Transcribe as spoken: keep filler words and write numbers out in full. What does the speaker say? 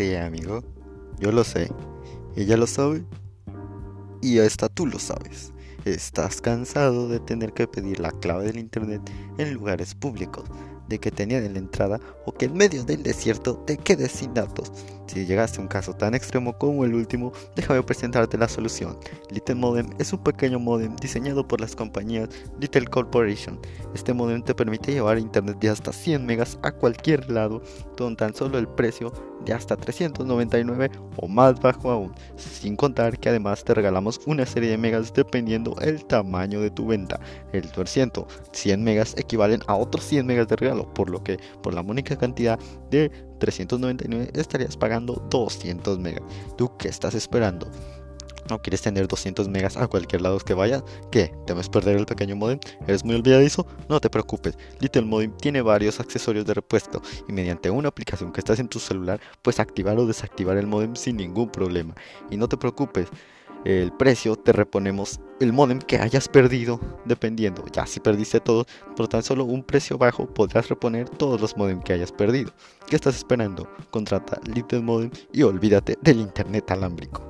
Sí, amigo, yo lo sé, ella lo sabe y hasta tú lo sabes. Estás cansado de tener que pedir la clave del internet en lugares públicos, de que te nieguen la entrada o que en medio del desierto te quedes sin datos. Si llegaste a un caso tan extremo como el último, déjame presentarte la solución. Little Modem es un pequeño modem diseñado por las compañías Little Corporation. Este modem te permite llevar internet de hasta cien megas a cualquier lado, con tan solo el precio de hasta trescientos noventa y nueve o más bajo aún, sin contar que además te regalamos una serie de megas dependiendo el tamaño de tu venta. El por ciento, cien megas equivalen a otros cien megas de regalo, por lo que por la única cantidad de trescientos noventa y nueve estarías pagando doscientos megas. ¿Tú qué estás esperando? ¿No quieres tener doscientos megas a cualquier lado que vayas? ¿Qué? ¿Temes perder el pequeño modem? ¿Eres muy olvidadizo? No te preocupes, Little Modem tiene varios accesorios de repuesto y mediante una aplicación que estás en tu celular puedes activar o desactivar el modem sin ningún problema. Y no te preocupes, el precio te reponemos el modem que hayas perdido dependiendo. Ya si perdiste todo, por tan solo un precio bajo podrás reponer todos los modems que hayas perdido. ¿Qué estás esperando? Contrata Little Modem y olvídate del internet alámbrico.